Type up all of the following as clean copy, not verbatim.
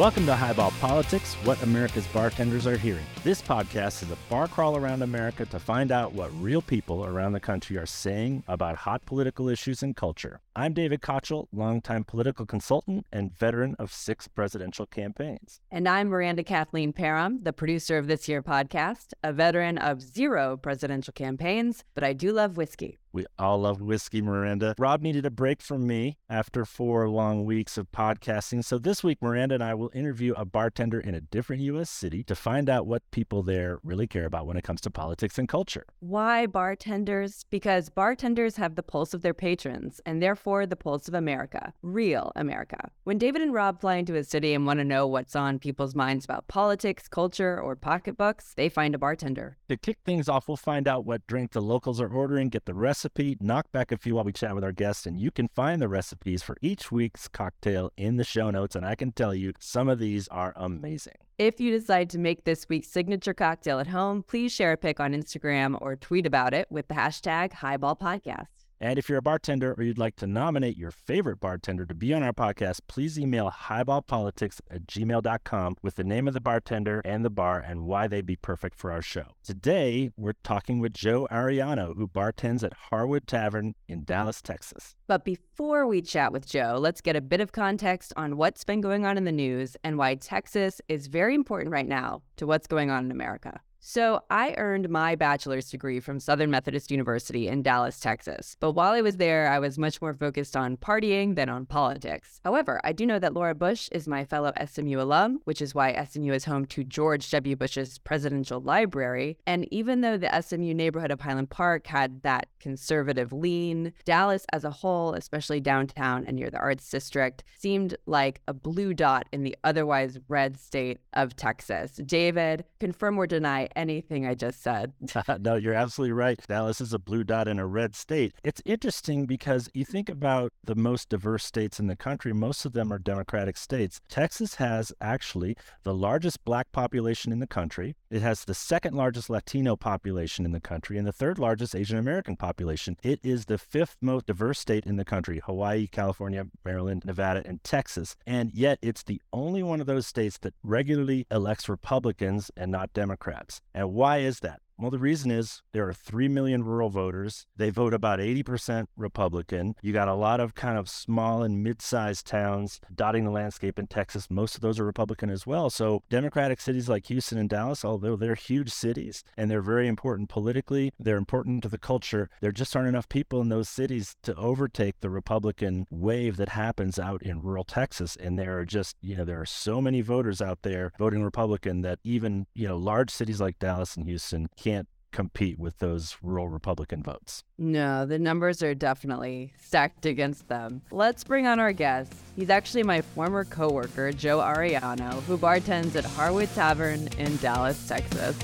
Welcome to Highball Politics, what America's bartenders are hearing. This podcast is a bar crawl around America to find out what real people around the country are saying about hot political issues and culture. I'm David Kochel, longtime political consultant and veteran of 6 presidential campaigns. And I'm Miranda Kathleen Parham, the producer of this year's podcast, a veteran of 0 presidential campaigns, but I do love whiskey. We all love whiskey, Miranda. Rob needed a break from me after 4 long weeks of podcasting, so this week Miranda and I will interview a bartender in a different U.S. city to find out what people there really care about when it comes to politics and culture. Why bartenders? Because bartenders have the pulse of their patrons, and therefore the pulse of America, real America. When David and Rob fly into a city and want to know what's on people's minds about politics, culture, or pocketbooks, they find a bartender. To kick things off, we'll find out what drink the locals are ordering, get the recipe, knock back a few while we chat with our guests, and you can find the recipes for each week's cocktail in the show notes, and I can tell you, some of these are amazing. If you decide to make this week's signature cocktail at home, please share a pic on Instagram or tweet about it with the hashtag HighballPodcast. And if you're a bartender or you'd like to nominate your favorite bartender to be on our podcast, please email highballpolitics@gmail.com with the name of the bartender and the bar and why they'd be perfect for our show. Today, we're talking with Joe Arellano, who bartends at Harwood Tavern in Dallas, Texas. But before we chat with Joe, let's get a bit of context on what's been going on in the news and why Texas is very important right now to what's going on in America. So I earned my bachelor's degree from Southern Methodist University in Dallas, Texas. But while I was there, I was much more focused on partying than on politics. However, I do know that Laura Bush is my fellow SMU alum, which is why SMU is home to George W. Bush's presidential library. And even though the SMU neighborhood of Highland Park had that conservative lean, Dallas as a whole, especially downtown and near the Arts District, seemed like a blue dot in the otherwise red state of Texas. David, confirm or deny anything I just said? No, you're absolutely right. Dallas is a blue dot in a red state. It's interesting because you think about the most diverse states in the country, most of them are Democratic states. Texas has actually the largest Black population in the country. It has the second largest Latino population in the country and the third largest Asian American population. It is the 5th most diverse state in the country: Hawaii, California, Maryland, Nevada, and Texas. And yet it's the only one of those states that regularly elects Republicans and not Democrats. And why is that? Well, the reason is there are 3 million rural voters. They vote about 80% Republican. You got a lot of kind of small and mid-sized towns dotting the landscape in Texas. Most of those are Republican as well. So Democratic cities like Houston and Dallas, although they're huge cities and they're very important politically, they're important to the culture, there just aren't enough people in those cities to overtake the Republican wave that happens out in rural Texas. And there are just, there are so many voters out there voting Republican that even, large cities like Dallas and Houston can't compete with those rural Republican votes. No, the numbers are definitely stacked against them. Let's bring on our guest. He's actually my former coworker, Joe Arellano, who bartends at Harwood Tavern in Dallas, Texas.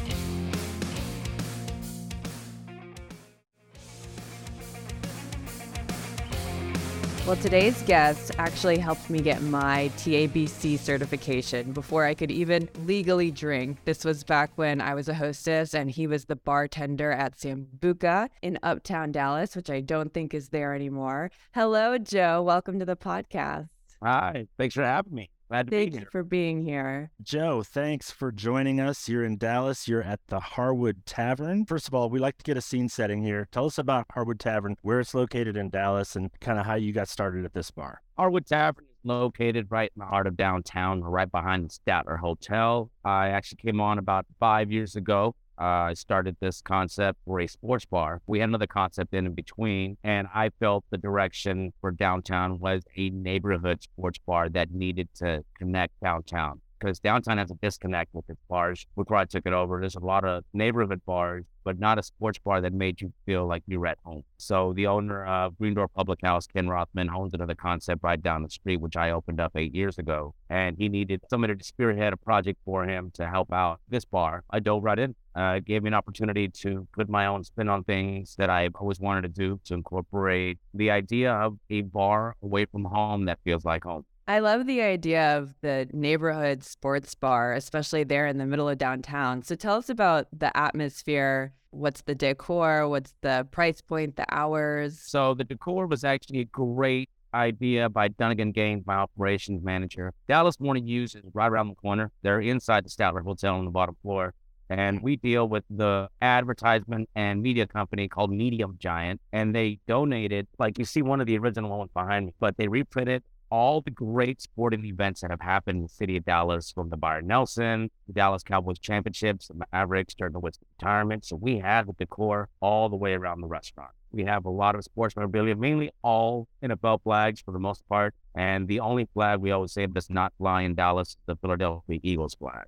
Well, today's guest actually helped me get my TABC certification before I could even legally drink. This was back when I was a hostess and he was the bartender at Sambuca in Uptown Dallas, which I don't think is there anymore. Hello, Joe. Welcome to the podcast. Hi. Thanks for having me. Glad to be here. Thank you for being here. Joe, thanks for joining us. You're in Dallas. You're at the Harwood Tavern. First of all, we like to get a scene setting here. Tell us about Harwood Tavern, where it's located in Dallas, and kind of how you got started at this bar. Harwood Tavern is located right in the heart of downtown, right behind the Statler Hotel. I actually came on about 5 years ago. I started this concept for a sports bar. We had another concept in between, and I felt the direction for downtown was a neighborhood sports bar that needed to connect downtown, because downtown has a disconnect with its bars. Before I took it over, there's a lot of neighborhood bars, but not a sports bar that made you feel like you were at home. So the owner of Green Door Public House, Ken Rothman, owns another concept right down the street, which I opened up 8 years ago. And he needed somebody to spearhead a project for him to help out this bar. I dove right in. It gave me an opportunity to put my own spin on things that I've always wanted to do, to incorporate the idea of a bar away from home that feels like home. I love the idea of the neighborhood sports bar, especially there in the middle of downtown. So tell us about the atmosphere. What's the decor? What's the price point, the hours? So the decor was actually great. idea by Dunnigan Games, my operations manager. Dallas Morning News is right around the corner. They're inside the Statler Hotel on the bottom floor. And we deal with the advertisement and media company called Medium Giant. And they donated, like you see one of the original ones behind me, but they reprinted all the great sporting events that have happened in the city of Dallas, from the Byron Nelson, the Dallas Cowboys championships, the Mavericks during the Winston retirement. So we have the decor all the way around the restaurant. We have a lot of sports memorabilia, mainly all NFL flags for the most part. And the only flag we always say does not fly in Dallas, the Philadelphia Eagles flag.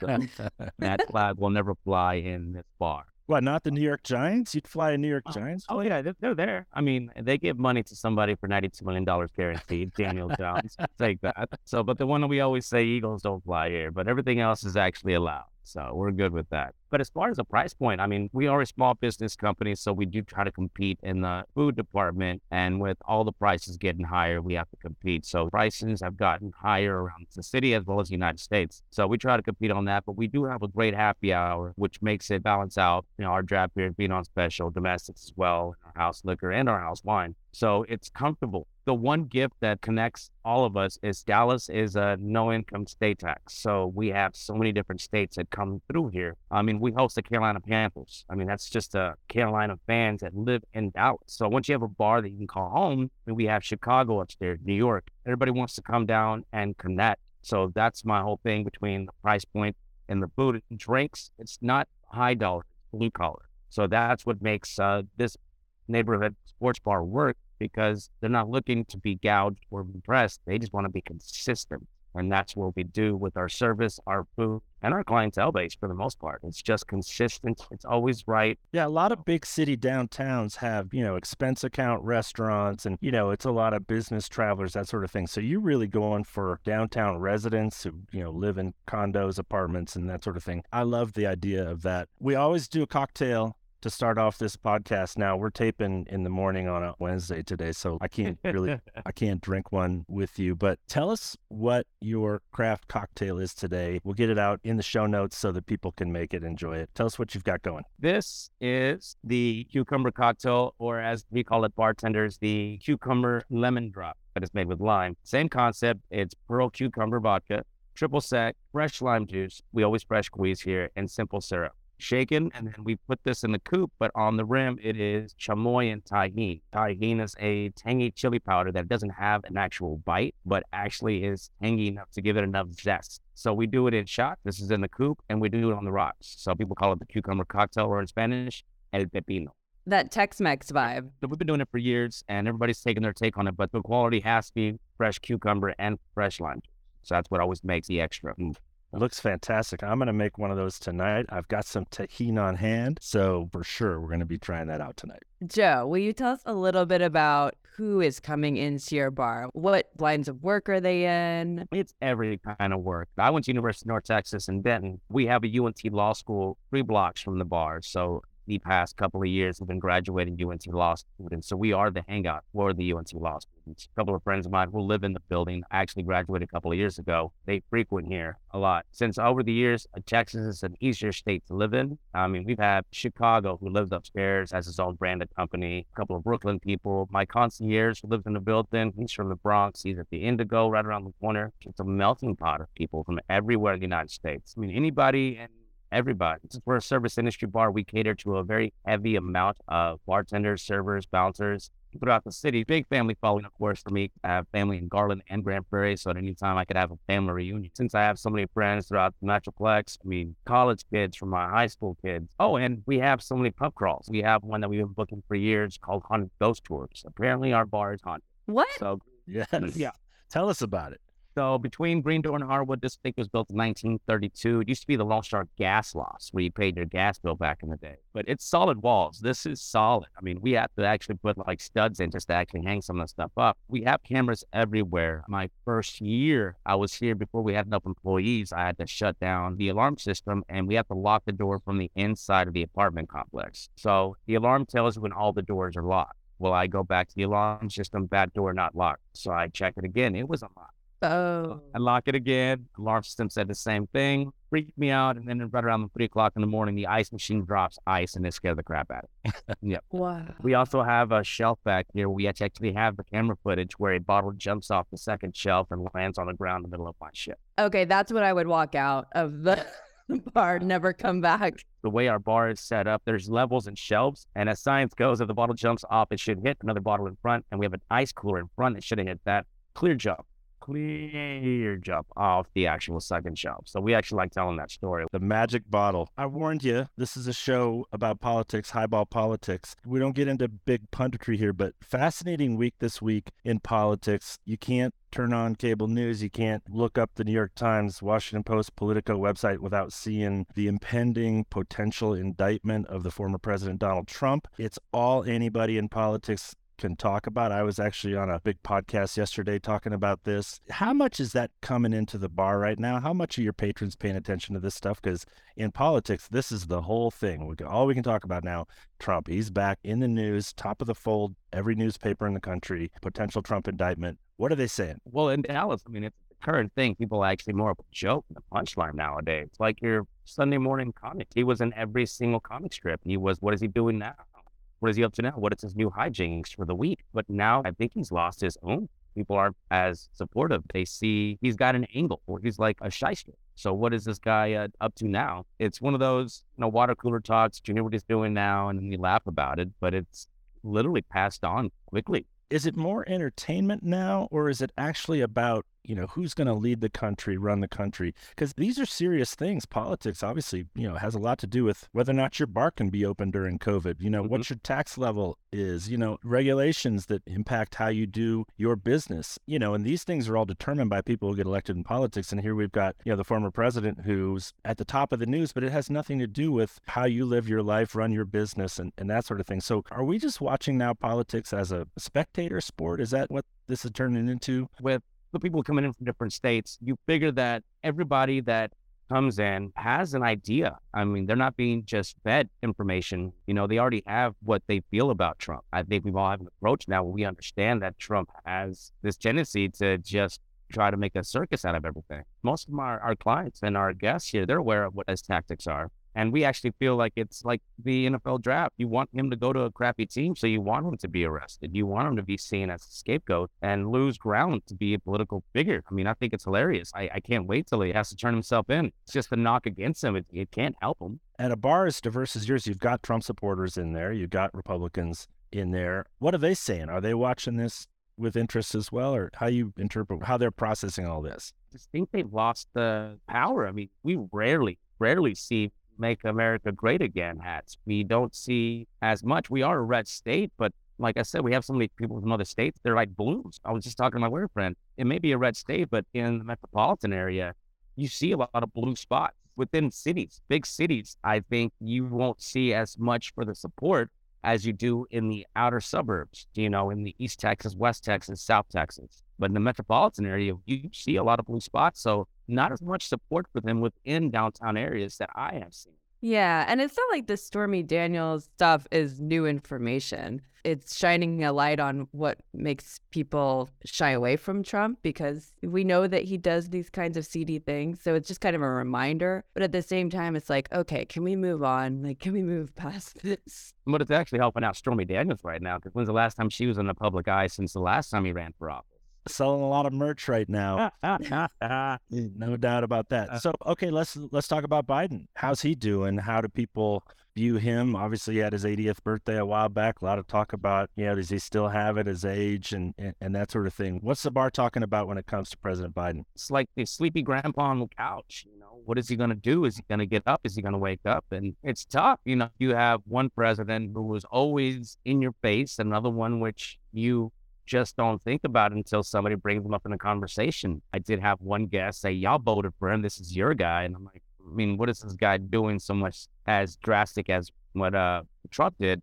So that flag will never fly in this bar. What, not the New York Giants? You'd fly a New York Giants? Oh, yeah, they're there. I mean, they give money to somebody for $92 million guaranteed, Daniel Jones. Take that. So, but the one that we always say, Eagles don't fly here, but everything else is actually allowed. So we're good with that. But as far as the price point, I mean, we are a small business company, so we do try to compete in the food department. And with all the prices getting higher, we have to compete. So prices have gotten higher around the city as well as the United States. So we try to compete on that. But we do have a great happy hour, which makes it balance out, you know, our draft beer being on special, domestics as well, our house liquor and our house wine. So it's comfortable. The one gift that connects all of us is Dallas is a no-income state tax. So we have so many different states that come through here. I mean, we host the Carolina Panthers. I mean, that's just the Carolina fans that live in Dallas. So once you have a bar that you can call home, and we have Chicago upstairs, New York, everybody wants to come down and connect. So that's my whole thing between the price point and the food and drinks. It's not high dollar, blue collar. So that's what makes this neighborhood sports bar work, because they're not looking to be gouged or impressed. They just want to be consistent. And that's what we do with our service, our food, and our clientele base for the most part. It's just consistent. It's always right. Yeah, a lot of big city downtowns have, you know, expense account restaurants and, you know, it's a lot of business travelers, that sort of thing. So you're really going for downtown residents who, you know, live in condos, apartments, and that sort of thing. I love the idea of that. We always do a cocktail to start off this podcast. Now we're taping in the morning on a Wednesday today, so I can't really, I can't drink one with you, but tell us what your craft cocktail is today. We'll get it out in the show notes so that people can make it, enjoy it. Tell us what you've got going. This is the cucumber cocktail, or as we call it bartenders, the cucumber lemon drop, but it's made with lime. Same concept. It's pearl cucumber vodka, triple sec, fresh lime juice. We always fresh squeeze here, and simple syrup. Shaken, and then we put this in the coupe, but on the rim, it is chamoy and tahine. Tahine is a tangy chili powder that doesn't have an actual bite, but actually is tangy enough to give it enough zest. So we do it in shot. This is in the coupe, and we do it on the rocks. So people call it the cucumber cocktail, or in Spanish, el pepino. That Tex-Mex vibe. So we've been doing it for years, and everybody's taking their take on it, but the quality has to be fresh cucumber and fresh lime. So that's what always makes the extra. It looks fantastic. I'm going to make one of those tonight. I've got some tahini on hand, so for sure we're going to be trying that out tonight. Joe, will you tell us a little bit about who is coming into your bar? What lines of work are they in? It's every kind of work. I went to University of North Texas in Denton. We have a UNT Law School 3 blocks from the bar, so the past couple of years have been graduating UNT Law students. So we are the hangout for the UNT Law students. A couple of friends of mine who live in the building actually graduated a couple of years ago. They frequent here a lot. Since over the years, Texas is an easier state to live in. I mean, we've had Chicago, who lives upstairs, has his own branded company, a couple of Brooklyn people. My concierge who lives in the building, he's from the Bronx. He's at the Indigo right around the corner. It's a melting pot of people from everywhere in the United States. I mean, anybody and everybody. Since we're a service industry bar, we cater to a very heavy amount of bartenders, servers, bouncers throughout the city. Big family following, of course, for me. I have family in Garland and Grand Prairie, so at any time I could have a family reunion. Since I have so many friends throughout the Metroplex, I mean, college kids from my high school kids. Oh, and we have so many pub crawls. We have one that we've been booking for years called Haunted Ghost Tours. Apparently our bar is haunted. What? So, yes. Yeah. Tell us about it. So between Green Door and Harwood, this thing was built in 1932. It used to be the Lone Star Gas Loss, where you paid your gas bill back in the day. But it's solid walls. This is solid. I mean, we have to actually put like studs in just to actually hang some of the stuff up. We have cameras everywhere. My first year I was here, before we had enough employees, I had to shut down the alarm system, and we have to lock the door from the inside of the apartment complex. So the alarm tells you when all the doors are locked. Well, I go back to the alarm system, back door not locked. So I check it again. It was unlocked. Oh. I lock it again. Alarm system said the same thing. freaked me out. And then right around 3 o'clock in the morning, the ice machine drops ice and it scared the crap out of me. Yep. Wow. We also have a shelf back here. We actually have the camera footage where a bottle jumps off the second shelf and lands on the ground in the middle of my ship. Okay, that's when I would walk out of the bar, never come back. The way our bar is set up, there's levels and shelves, and as science goes, if the bottle jumps off, it should hit another bottle in front, and we have an ice cooler in front. It should have hit that. Clear jump off the actual second shelf. So we actually like telling that story. The magic bottle. I warned you, this is a show about politics, highball politics. We don't get into big punditry here, but fascinating week this week in politics. You can't turn on cable news. You can't look up the New York Times, Washington Post, Politico website without seeing the impending potential indictment of the former president, Donald Trump. It's all anybody in politics can talk about. I was actually on a big podcast yesterday talking about this. How much is that coming into the bar right now? How much are your patrons paying attention to this stuff? Because in politics, this is the whole thing. All we can talk about now, Trump. He's back in the news, top of the fold, every newspaper in the country, potential Trump indictment. What are they saying? Well, in Dallas, I mean, it's the current thing. People are actually more of a joke than a punchline nowadays. It's like your Sunday morning comic. He was in every single comic strip. He was, what is he doing now? What is he up to now? What is his new hijinks for the week? But now I think he's lost his own. People aren't as supportive. They see he's got an angle or he's like a shyster. So what is this guy up to now? It's one of those, water cooler talks. Do you know what he's doing now? And we laugh about it, but it's literally passed on quickly. Is it more entertainment now, or is it actually about, who's going to lead the country, run the country? Because these are serious things. Politics, obviously, has a lot to do with whether or not your bar can be open during COVID, what your tax level is, regulations that impact how you do your business, and these things are all determined by people who get elected in politics. And here we've got, the former president who's at the top of the news, but it has nothing to do with how you live your life, run your business, and that sort of thing. So are we just watching now politics as a spectator sport? Is that what this is turning into? With the people coming in from different states, you figure that everybody that comes in has an idea. I mean, they're not being just fed information. They already have what they feel about Trump. I think we've all have an approach now where we understand that Trump has this tendency to just try to make a circus out of everything. Most of our clients and our guests here, they're aware of what his tactics are. And we actually feel like it's like the NFL draft. You want him to go to a crappy team, so you want him to be arrested. You want him to be seen as a scapegoat and lose ground to be a political figure. I mean, I think it's hilarious. I can't wait till he has to turn himself in. It's just a knock against him. It can't help him. At a bar as diverse as yours, you've got Trump supporters in there. You've got Republicans in there. What are they saying? Are they watching this with interest as well, or how you interpret how they're processing all this? I just think they've lost the power. I mean, we rarely see Make America Great Again hats. We don't see as much. We are a red state, but like I said, we have so many people from other states. They're like blooms. I was just talking to my weird friend. It may be a red state, but in the metropolitan area, you see a lot of blue spots within cities, big cities. I think you won't see as much for the support as you do in the outer suburbs, in the East Texas, West Texas, South Texas. But in the metropolitan area, you see a lot of blue spots. So not as much support for them within downtown areas that I have seen. Yeah, and it's not like the Stormy Daniels stuff is new information. It's shining a light on what makes people shy away from Trump, because we know that he does these kinds of seedy things. So it's just kind of a reminder. But at the same time, it's like, okay, can we move on? Like, can we move past this? But it's actually helping out Stormy Daniels right now, because when's the last time she was in the public eye since the last time he ran for office? Selling a lot of merch right now. No doubt about that. So, okay, let's talk about Biden. How's he doing? How do people view him? Obviously, he had his 80th birthday a while back. A lot of talk about, does he still have it, his age and that sort of thing. What's the bar talking about when it comes to President Biden? It's like the sleepy grandpa on the couch. What is he going to do? Is he going to get up? Is he going to wake up? And it's tough. You have one president who was always in your face, another one which you just don't think about until somebody brings them up in a conversation. I did have one guest say, y'all voted for him, this is your guy. And I'm like, I mean, what is this guy doing so much as drastic as what Trump did?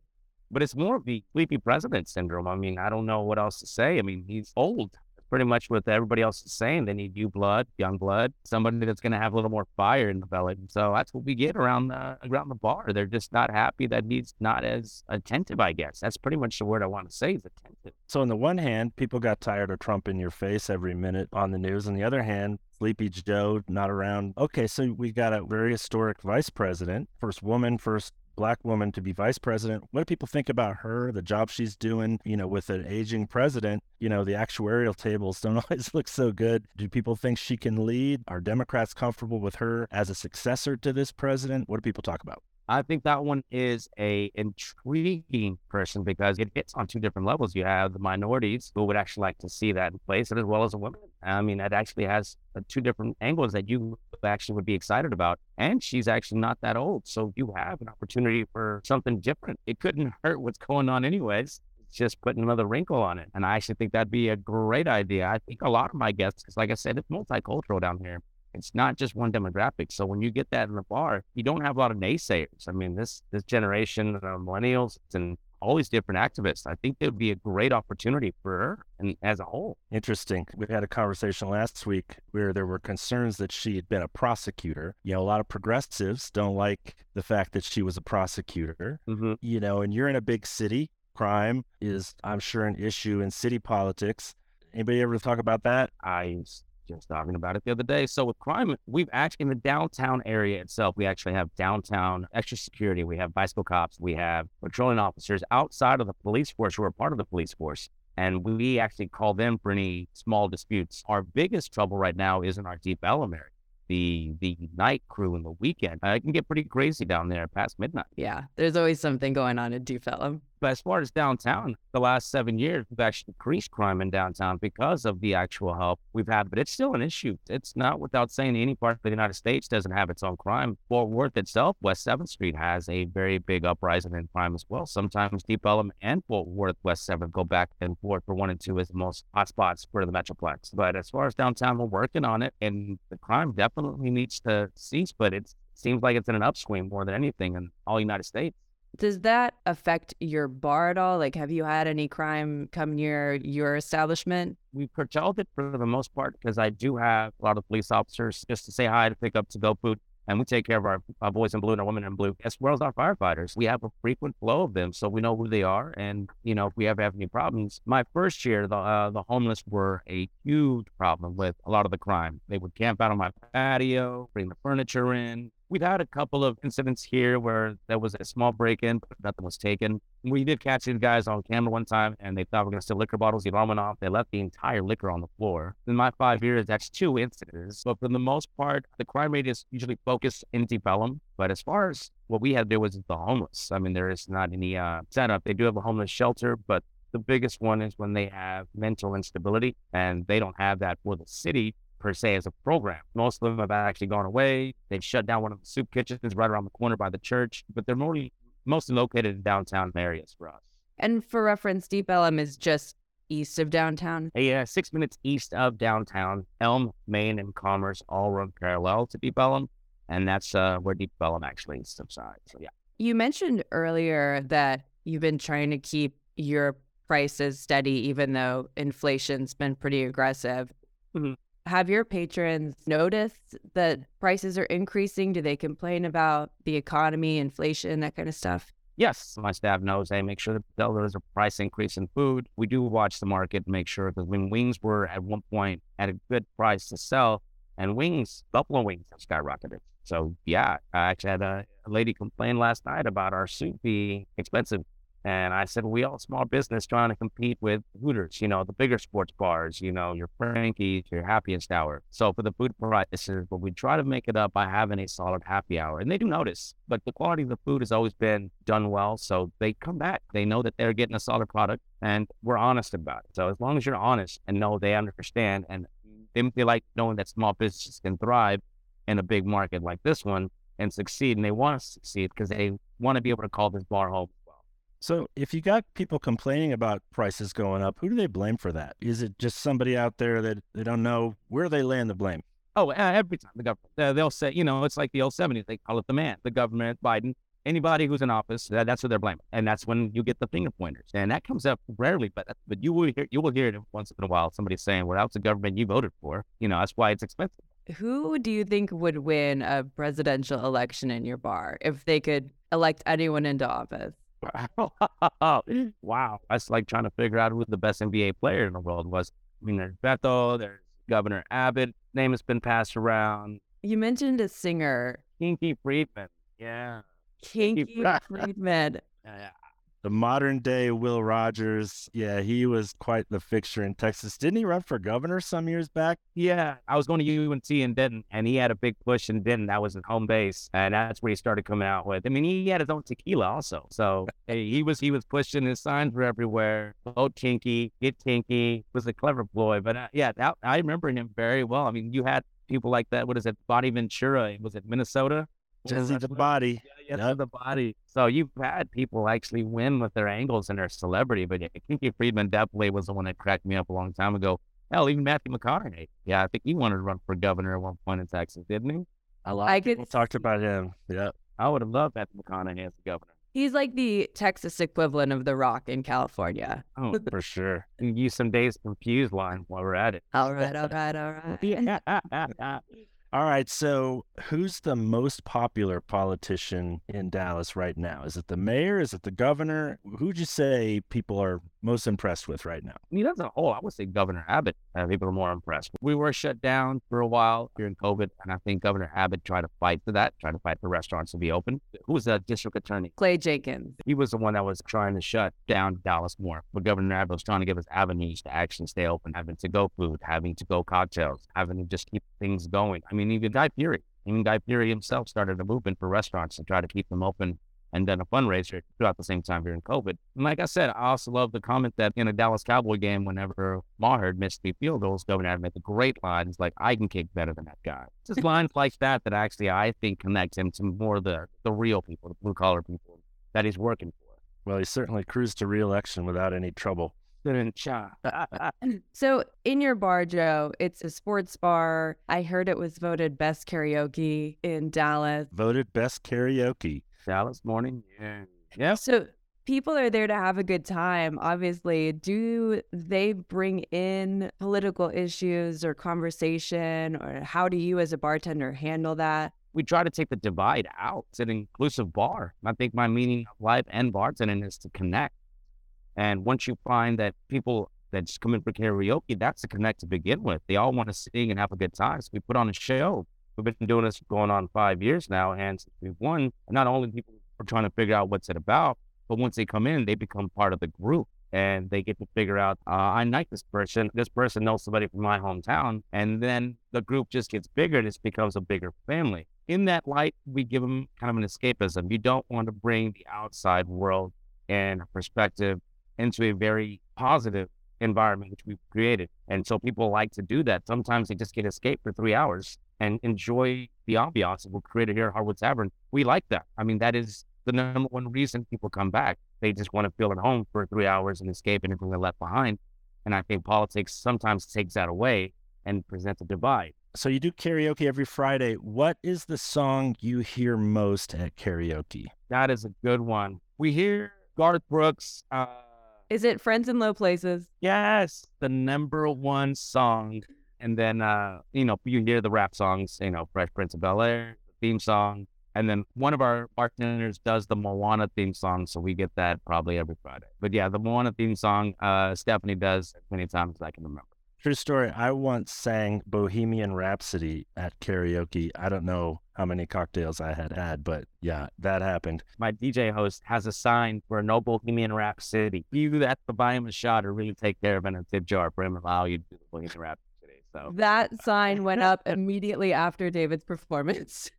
But it's more of the sleepy president syndrome. I mean, I don't know what else to say. I mean, he's old. Pretty much what everybody else is saying. They need new blood, young blood, somebody that's going to have a little more fire in the belly. So that's what we get around the bar. They're just not happy that he's not as attentive, I guess. That's pretty much the word I want to say, is attentive. So on the one hand, people got tired of Trump in your face every minute on the news. On the other hand, Sleepy Joe, not around. Okay, so we've got a very historic vice president, first woman, first Black woman to be vice president. What do people think about her, the job she's doing, you know, with an aging president? You know, the actuarial tables don't always look so good. Do people think she can lead? Are Democrats comfortable with her as a successor to this president? What do people talk about? I think that one is an intriguing person because it hits on two different levels. You have the minorities who would actually like to see that in place, as well as a woman. I mean, it actually has two different angles that you actually would be excited about. And she's actually not that old. So you have an opportunity for something different. It couldn't hurt what's going on anyways. It's just putting another wrinkle on it. And I actually think that'd be a great idea. I think a lot of my guests, because like I said, it's multicultural down here. It's not just one demographic. So when you get that in the bar, you don't have a lot of naysayers. I mean, this generation of millennials and all these different activists, I think it would be a great opportunity for her and as a whole. Interesting. We had a conversation last week where there were concerns that she had been a prosecutor. You know, a lot of progressives don't like the fact that she was a prosecutor, you know, and you're in a big city. Crime is, I'm sure, an issue in city politics. Anybody ever talk about that? I just talking about it the other day. So with crime, we've actually, in the downtown area itself, we actually have downtown extra security. We have bicycle cops. We have patrolling officers outside of the police force who are part of the police force. And we actually call them for any small disputes. Our biggest trouble right now is in our Deep Ellum area. The night crew in the weekend. It can get pretty crazy down there past midnight. Yeah, there's always something going on in Deep Ellum. But as far as downtown, the last 7 years, we've actually decreased crime in downtown because of the actual help we've had. But it's still an issue. It's not without saying any part of the United States doesn't have its own crime. Fort Worth itself, West 7th Street, has a very big uprising in crime as well. Sometimes Deep Ellum and Fort Worth, West 7th go back and forth for 1 and 2 as the most hot spots for the Metroplex. But as far as downtown, we're working on it. And the crime definitely needs to cease. But it seems like it's in an upswing more than anything in all United States. Does that affect your bar at all? Like, have you had any crime come near your establishment? We've curtailed it for the most part because I do have a lot of police officers just to say hi, to pick up to-go food. And we take care of our boys in blue and our women in blue, as well as our firefighters. We have a frequent flow of them, so we know who they are. And, you know, if we ever have any problems. My first year, the homeless were a huge problem with a lot of the crime. They would camp out on my patio, bring the furniture in. We've had a couple of incidents here where there was a small break-in, but nothing was taken. We did catch these guys on camera one time, and they thought we were going to steal liquor bottles. The alarm went off. They left the entire liquor on the floor. In my 5 years, that's 2 incidents. But for the most part, the crime rate is usually focused in Deep Ellum. But as far as what we had to do was the homeless. I mean, there is not any setup. They do have a homeless shelter, but the biggest one is when they have mental instability, and they don't have that for the city per se as a program. Most of them have actually gone away. They've shut down one of the soup kitchens right around the corner by the church, but they're mostly located in downtown areas for us. And for reference, Deep Ellum is just east of downtown? Yeah, 6 minutes east of downtown. Elm, Main, and Commerce all run parallel to Deep Ellum, and that's where Deep Ellum actually subsides. So, yeah. You mentioned earlier that you've been trying to keep your prices steady, even though inflation's been pretty aggressive. Mm-hmm. Have your patrons noticed that prices are increasing? Do they complain about the economy, inflation, that kind of stuff? Yes, my staff knows. They make sure that there's a price increase in food. We do watch the market and make sure, because when wings were at one point at a good price to sell, and buffalo wings have skyrocketed. So yeah, I actually had a lady complain last night about our soup being expensive. And I said, we all small business trying to compete with Hooters, you know, the bigger sports bars, you know, your Frankie's, your Happiest Hour. So for the food prices, but we try to make it up by having a solid happy hour. And they do notice, but the quality of the food has always been done well. So they come back. They know that they're getting a solid product and we're honest about it. So as long as you're honest and know they understand and they like knowing that small businesses can thrive in a big market like this one and succeed. And they want to succeed because they want to be able to call this bar home. So if you got people complaining about prices going up, who do they blame for that? Is it just somebody out there that they don't know where they laying the blame? Oh, every time the government, they'll say, you know, it's like the old 70s. They call it the man, the government, Biden, anybody who's in office, that's who they're blaming. And that's when you get the finger pointers. And that comes up rarely, but you will hear it once in a while. Somebody saying, well, that's the government you voted for. You know, that's why it's expensive. Who do you think would win a presidential election in your bar if they could elect anyone into office? Wow. That's like trying to figure out who the best NBA player in the world was. I mean, there's Beto, there's Governor Abbott. Name has been passed around. You mentioned a singer. Kinky Friedman. Yeah. Kinky Friedman. Yeah. The modern day Will Rogers. Yeah, he was quite the fixture in Texas. Didn't he run for governor some years back? Yeah. I was going to UNC in Denton, and he had a big push in Denton. That was his home base, and that's where he started coming out with. I mean, he had his own tequila also. So he was pushing, his signs were everywhere. Oh, Kinky, get Kinky. It was a clever ploy. But I remember him very well. I mean, you had people like that. What is it? Bonnie Ventura. Was it Minnesota? Jesse the Body. Yeah, Jesse the Body. So you've had people actually win with their angles and their celebrity, but yeah, Kinky Friedman definitely was the one that cracked me up a long time ago. Hell, even Matthew McConaughey. Yeah, I think he wanted to run for governor at one point in Texas, didn't he? A lot of people talked about him. Yeah. I would have loved Matthew McConaughey as the governor. He's like the Texas equivalent of The Rock in California. Oh, for sure. And use some Days Confused line while we're at it. All right. Yeah. All right, so who's the most popular politician in Dallas right now? Is it the mayor? Is it the governor? Who'd you say people are most impressed with right now? I mean, as a whole, I would say Governor Abbott. People are more impressed. We were shut down for a while during COVID, and I think Governor Abbott tried to fight for that, trying to fight for restaurants to be open. Who was the district attorney? Clay Jenkins. He was the one that was trying to shut down Dallas more. But Governor Abbott was trying to give us avenues to actually stay open, having to-go food, having to-go cocktails, having to just keep things going. I mean, even Guy Fieri himself started a movement for restaurants to try to keep them open and done a fundraiser throughout the same time during COVID. And like I said, I also love the comment that in a Dallas Cowboy game, whenever Maher missed 3 field goals, Governor Abbott made the great line. He's like, I can kick better than that guy. It's just lines like that that actually I think connect him to more the real people, the blue-collar people that he's working for. Well, he certainly cruised to re-election without any trouble. So in your bar, Joe, it's a sports bar. I heard it was voted best karaoke in Dallas. Voted best karaoke. Dallas Morning. Yeah. So people are there to have a good time, obviously. Do they bring in political issues or conversation, or how do you as a bartender handle that? We try to take the divide out. It's an inclusive bar. I think my meaning of life and bartending is to connect. And once you find that people that just come in for karaoke, that's the connect to begin with. They all want to sing and have a good time. So we put on a show. We've been doing this going on 5 years now. And since we've won, not only people are trying to figure out what's it about, but once they come in, they become part of the group. And they get to figure out, I like this person. This person knows somebody from my hometown. And then the group just gets bigger and it becomes a bigger family. In that light, we give them kind of an escapism. You don't want to bring the outside world and perspective into a very positive environment, which we've created. And so people like to do that. Sometimes they just get escaped for 3 hours and enjoy the ambiance that we've created here at Harwood Tavern. We like that. I mean, that is the number one reason people come back. They just want to feel at home for 3 hours and escape anything they're left behind. And I think politics sometimes takes that away and presents a divide. So you do karaoke every Friday. What is the song you hear most at karaoke? That is a good one. We hear Garth Brooks, is it Friends in Low Places? Yes, the number one song. And then, you hear the rap songs, Fresh Prince of Bel-Air, theme song. And then one of our bartenders does the Moana theme song, so we get that probably every Friday. But yeah, the Moana theme song, Stephanie does as many times as I can remember. True story. I once sang Bohemian Rhapsody at karaoke. I don't know how many cocktails I had, but yeah, that happened. My DJ host has a sign for no Bohemian Rhapsody. You have to buy him a shot or really take care of him in a tip jar for him to allow you to do the Bohemian Rhapsody. So that sign went up immediately after David's performance.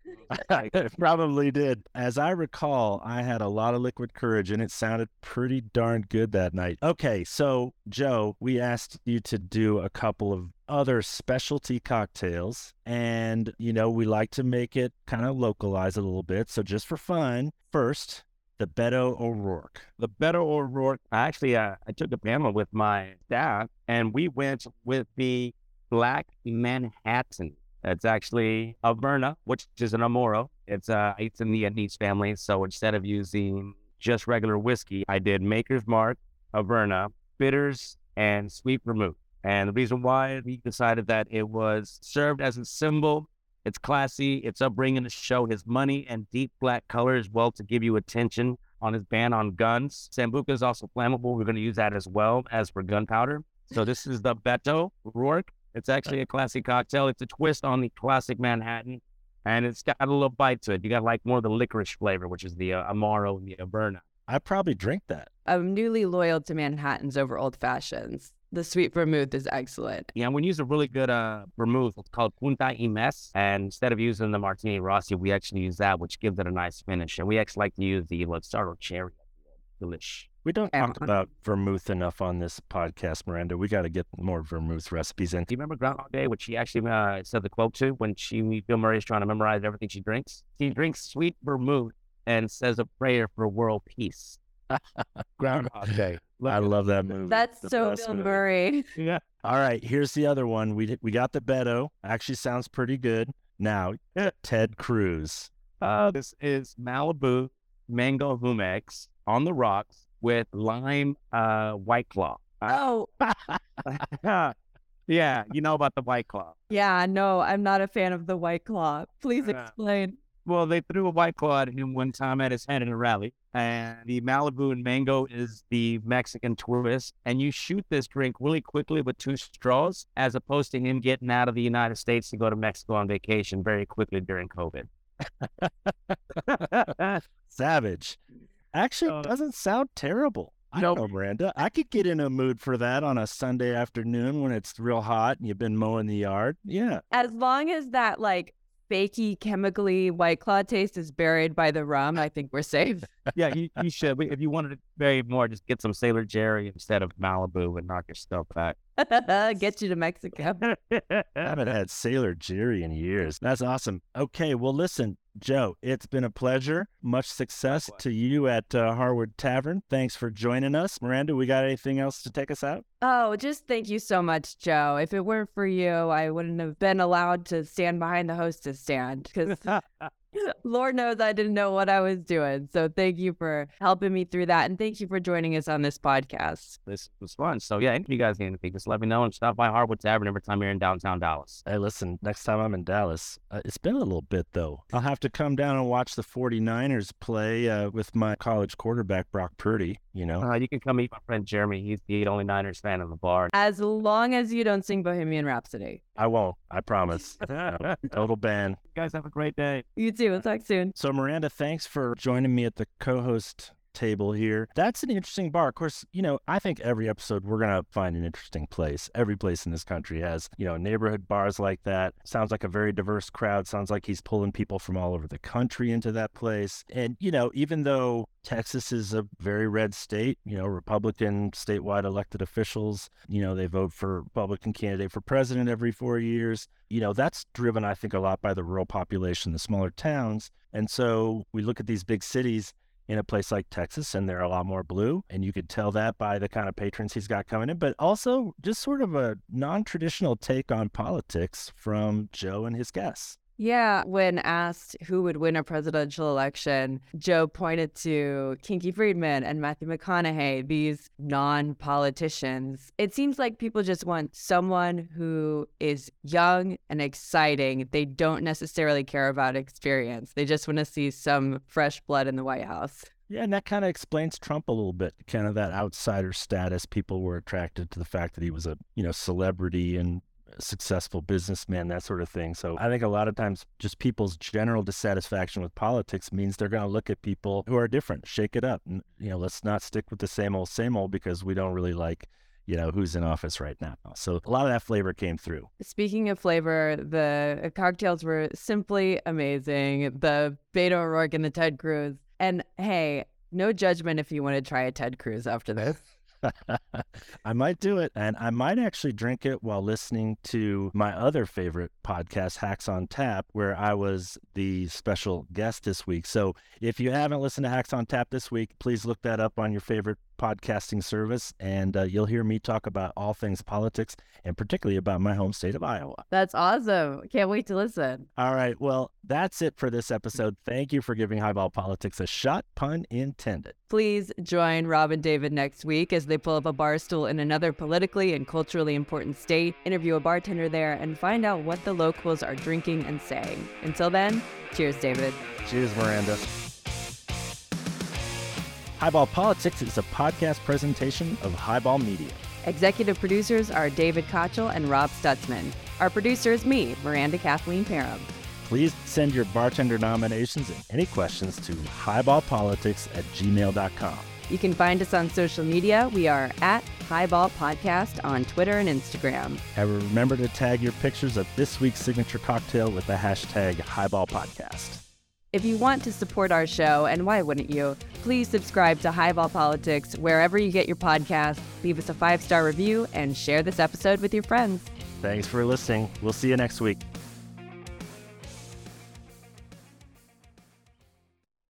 It probably did. As I recall, I had a lot of liquid courage and it sounded pretty darn good that night. Okay, so Joe, we asked you to do a couple of other specialty cocktails and, we like to make it kind of localized a little bit. So just for fun, first, the Beto O'Rourke. The Beto O'Rourke, I took a panel with my staff and we went with the Black Manhattan. It's actually Averna, which is an Amaro. It's in the Anise family. So instead of using just regular whiskey, I did Maker's Mark, Averna, bitters, and sweet vermouth. And the reason why we decided that it was served as a symbol. It's classy. It's upbringing to show his money and deep black color as well to give you attention on his ban on guns. Sambuca is also flammable. We're going to use that as well as for gunpowder. So this is the Beto O'Rourke. It's actually a classic cocktail. It's a twist on the classic Manhattan, and it's got a little bite to it. You got like more of the licorice flavor, which is the Amaro and the Averna. I probably drink that. I'm newly loyal to Manhattans over old fashions. The sweet vermouth is excellent. Yeah, and we use a really good vermouth. It's called Punta Imes. And instead of using the Martini Rossi, we actually use that, which gives it a nice finish. And we actually like to use the Losardo Cherry. Delish. We don't talk about vermouth enough on this podcast, Miranda. We got to get more vermouth recipes in. Do you remember Groundhog Day, which she actually said the quote to when Bill Murray is trying to memorize everything she drinks? She drinks sweet vermouth and says a prayer for world peace. Groundhog Day. I love that movie. That's so Bill Murray. Yeah. All right, here's the other one. We got the Beto. Actually sounds pretty good. Now, Ted Cruz. This is Malibu Mango Humex on the rocks with lime White Claw. Oh. Yeah, you know about the White Claw. Yeah, no, I'm not a fan of the White Claw. Please explain. Well, they threw a White Claw at him one time at his head in a rally. And the Malibu and Mango is the Mexican tourist. And you shoot this drink really quickly with two straws, as opposed to him getting out of the United States to go to Mexico on vacation very quickly during COVID. Savage. Actually, it doesn't sound terrible. I don't know, Miranda. I could get in a mood for that on a Sunday afternoon when it's real hot and you've been mowing the yard. Yeah. As long as that, like, fakey, chemically White Claw taste is buried by the rum, I think we're safe. Yeah, you should. If you wanted to bury more, just get some Sailor Jerry instead of Malibu and knock your stuff back. Get you to Mexico. I haven't had Sailor Jerry in years. That's awesome. Okay, well, listen, Joe, it's been a pleasure. Much success to you at Harwood Tavern. Thanks for joining us. Miranda, we got anything else to take us out? Oh, just thank you so much, Joe. If it weren't for you, I wouldn't have been allowed to stand behind the hostess stand because Lord knows I didn't know what I was doing. So thank you for helping me through that. And thank you for joining us on this podcast. This was fun. So yeah, if you guys need anything, just let me know and stop by Harwood Tavern every time you're in downtown Dallas. Hey, listen, next time I'm in Dallas, it's been a little bit though. I'll have to come down and watch the 49ers play with my college quarterback, Brock Purdy, you know. You can come meet my friend Jeremy. He's the only Niners fan in the bar. As long as you don't sing Bohemian Rhapsody. I won't. I promise. Total ban. You guys have a great day. You too. We'll talk soon. So Miranda, thanks for joining me at the co-host table here. That's an interesting bar. Of course, you know, I think every episode we're going to find an interesting place. Every place in this country has, you know, neighborhood bars like that. Sounds like a very diverse crowd. Sounds like he's pulling people from all over the country into that place. And, you know, even though Texas is a very red state, you know, Republican statewide elected officials, you know, they vote for Republican candidate for president every 4 years. You know, that's driven, I think, a lot by the rural population, the smaller towns. And so we look at these big cities in a place like Texas, and they're a lot more blue. And you could tell that by the kind of patrons he's got coming in, but also just sort of a non-traditional take on politics from Joe and his guests. Yeah, when asked who would win a presidential election, Joe pointed to Kinky Friedman and Matthew McConaughey, these non-politicians. It seems like people just want someone who is young and exciting. They don't necessarily care about experience. They just want to see some fresh blood in the White House. Yeah, and that kind of explains Trump a little bit, kind of that outsider status. People were attracted to the fact that he was a, you know, celebrity and successful businessman, that sort of thing. So I think a lot of times just people's general dissatisfaction with politics means they're going to look at people who are different, shake it up. And, you know, let's not stick with the same old because we don't really like, you know, who's in office right now. So a lot of that flavor came through. Speaking of flavor, the cocktails were simply amazing. The Beto O'Rourke and the Ted Cruz. And hey, no judgment if you want to try a Ted Cruz after this. I might do it, and I might actually drink it while listening to my other favorite podcast, Hacks on Tap, where I was the special guest this week. So if you haven't listened to Hacks on Tap this week, please look that up on your favorite podcasting service, and you'll hear me talk about all things politics, and particularly about my home state of Iowa. That's awesome. Can't wait to listen. All right. Well, that's it for this episode. Thank you for giving Highball Politics a shot, pun intended. Please join Rob and David next week as they pull up a bar stool in another politically and culturally important state, interview a bartender there, and find out what the locals are drinking and saying. Until then, cheers, David. Cheers, Miranda. Highball Politics is a podcast presentation of Highball Media. Executive producers are David Kochel and Rob Stutzman. Our producer is me, Miranda Kathleen Parham. Please send your bartender nominations and any questions to highballpolitics@gmail.com. You can find us on social media. We are at Highball Podcast on Twitter and Instagram. And remember to tag your pictures of this week's signature cocktail with the hashtag Highball Podcast. If you want to support our show, and why wouldn't you, please subscribe to Highball Politics wherever you get your podcasts, leave us a 5-star review, and share this episode with your friends. Thanks for listening. We'll see you next week.